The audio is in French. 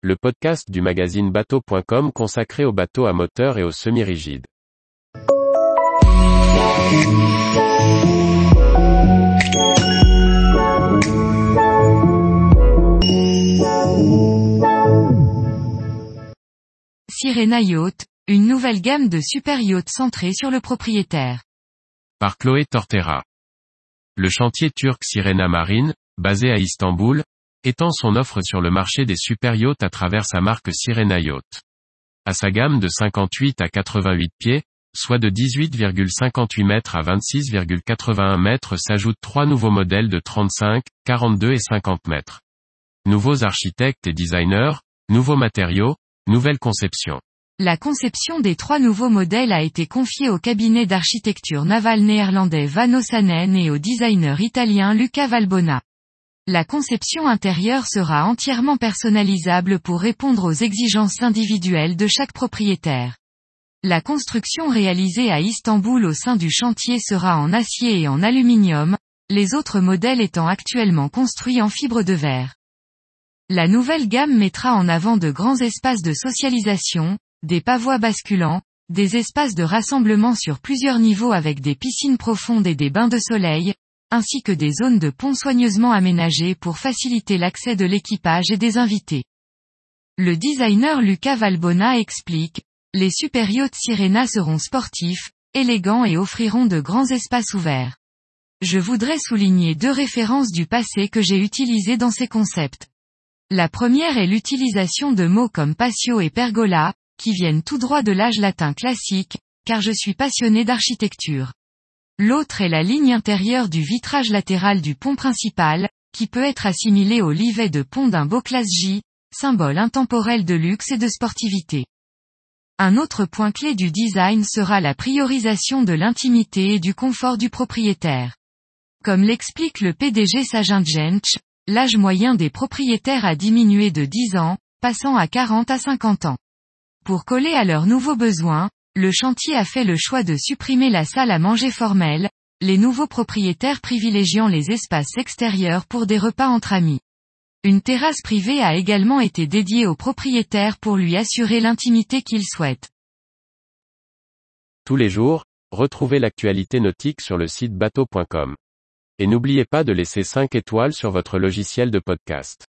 Le podcast du magazine Bateaux.com consacré aux bateaux à moteur et aux semi-rigides. Sirena Yachts, une nouvelle gamme de super yachts centrée sur le propriétaire. Par Chloé Tortera. Le chantier turc Sirena Marine, basé à Istanbul, étend son offre sur le marché des super yachts à travers sa marque Sirena Yachts. À sa gamme de 58 à 88 pieds, soit de 18,58 mètres à 26,81 mètres s'ajoutent trois nouveaux modèles de 35, 42 et 50 mètres. Nouveaux architectes et designers, nouveaux matériaux, nouvelle conception. La conception des trois nouveaux modèles a été confiée au cabinet d'architecture navale néerlandais Van Osanen et au designer italien Luca Valbona. La conception intérieure sera entièrement personnalisable pour répondre aux exigences individuelles de chaque propriétaire. La construction réalisée à Istanbul au sein du chantier sera en acier et en aluminium, les autres modèles étant actuellement construits en fibre de verre. La nouvelle gamme mettra en avant de grands espaces de socialisation, des pavois basculants, des espaces de rassemblement sur plusieurs niveaux avec des piscines profondes et des bains de soleil, ainsi que des zones de pont soigneusement aménagées pour faciliter l'accès de l'équipage et des invités. Le designer Luca Valbona explique, les super yachts Sirena seront sportifs, élégants et offriront de grands espaces ouverts. Je voudrais souligner deux références du passé que j'ai utilisées dans ces concepts. La première est l'utilisation de mots comme patio et pergola, qui viennent tout droit de l'âge latin classique, car je suis passionné d'architecture. L'autre est la ligne intérieure du vitrage latéral du pont principal, qui peut être assimilée au livet de pont d'un beau classe J, symbole intemporel de luxe et de sportivité. Un autre point clé du design sera la priorisation de l'intimité et du confort du propriétaire. Comme l'explique le PDG Sajin Djench, l'âge moyen des propriétaires a diminué de 10 ans, passant à 40 à 50 ans. Pour coller à leurs nouveaux besoins, le chantier a fait le choix de supprimer la salle à manger formelle, les nouveaux propriétaires privilégiant les espaces extérieurs pour des repas entre amis. Une terrasse privée a également été dédiée au propriétaire pour lui assurer l'intimité qu'il souhaite. Tous les jours, retrouvez l'actualité nautique sur le site Bateaux.com. Et n'oubliez pas de laisser 5 étoiles sur votre logiciel de podcast.